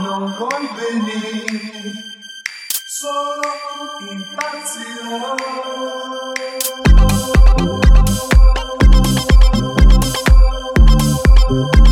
non puoi venire, sono impazzito.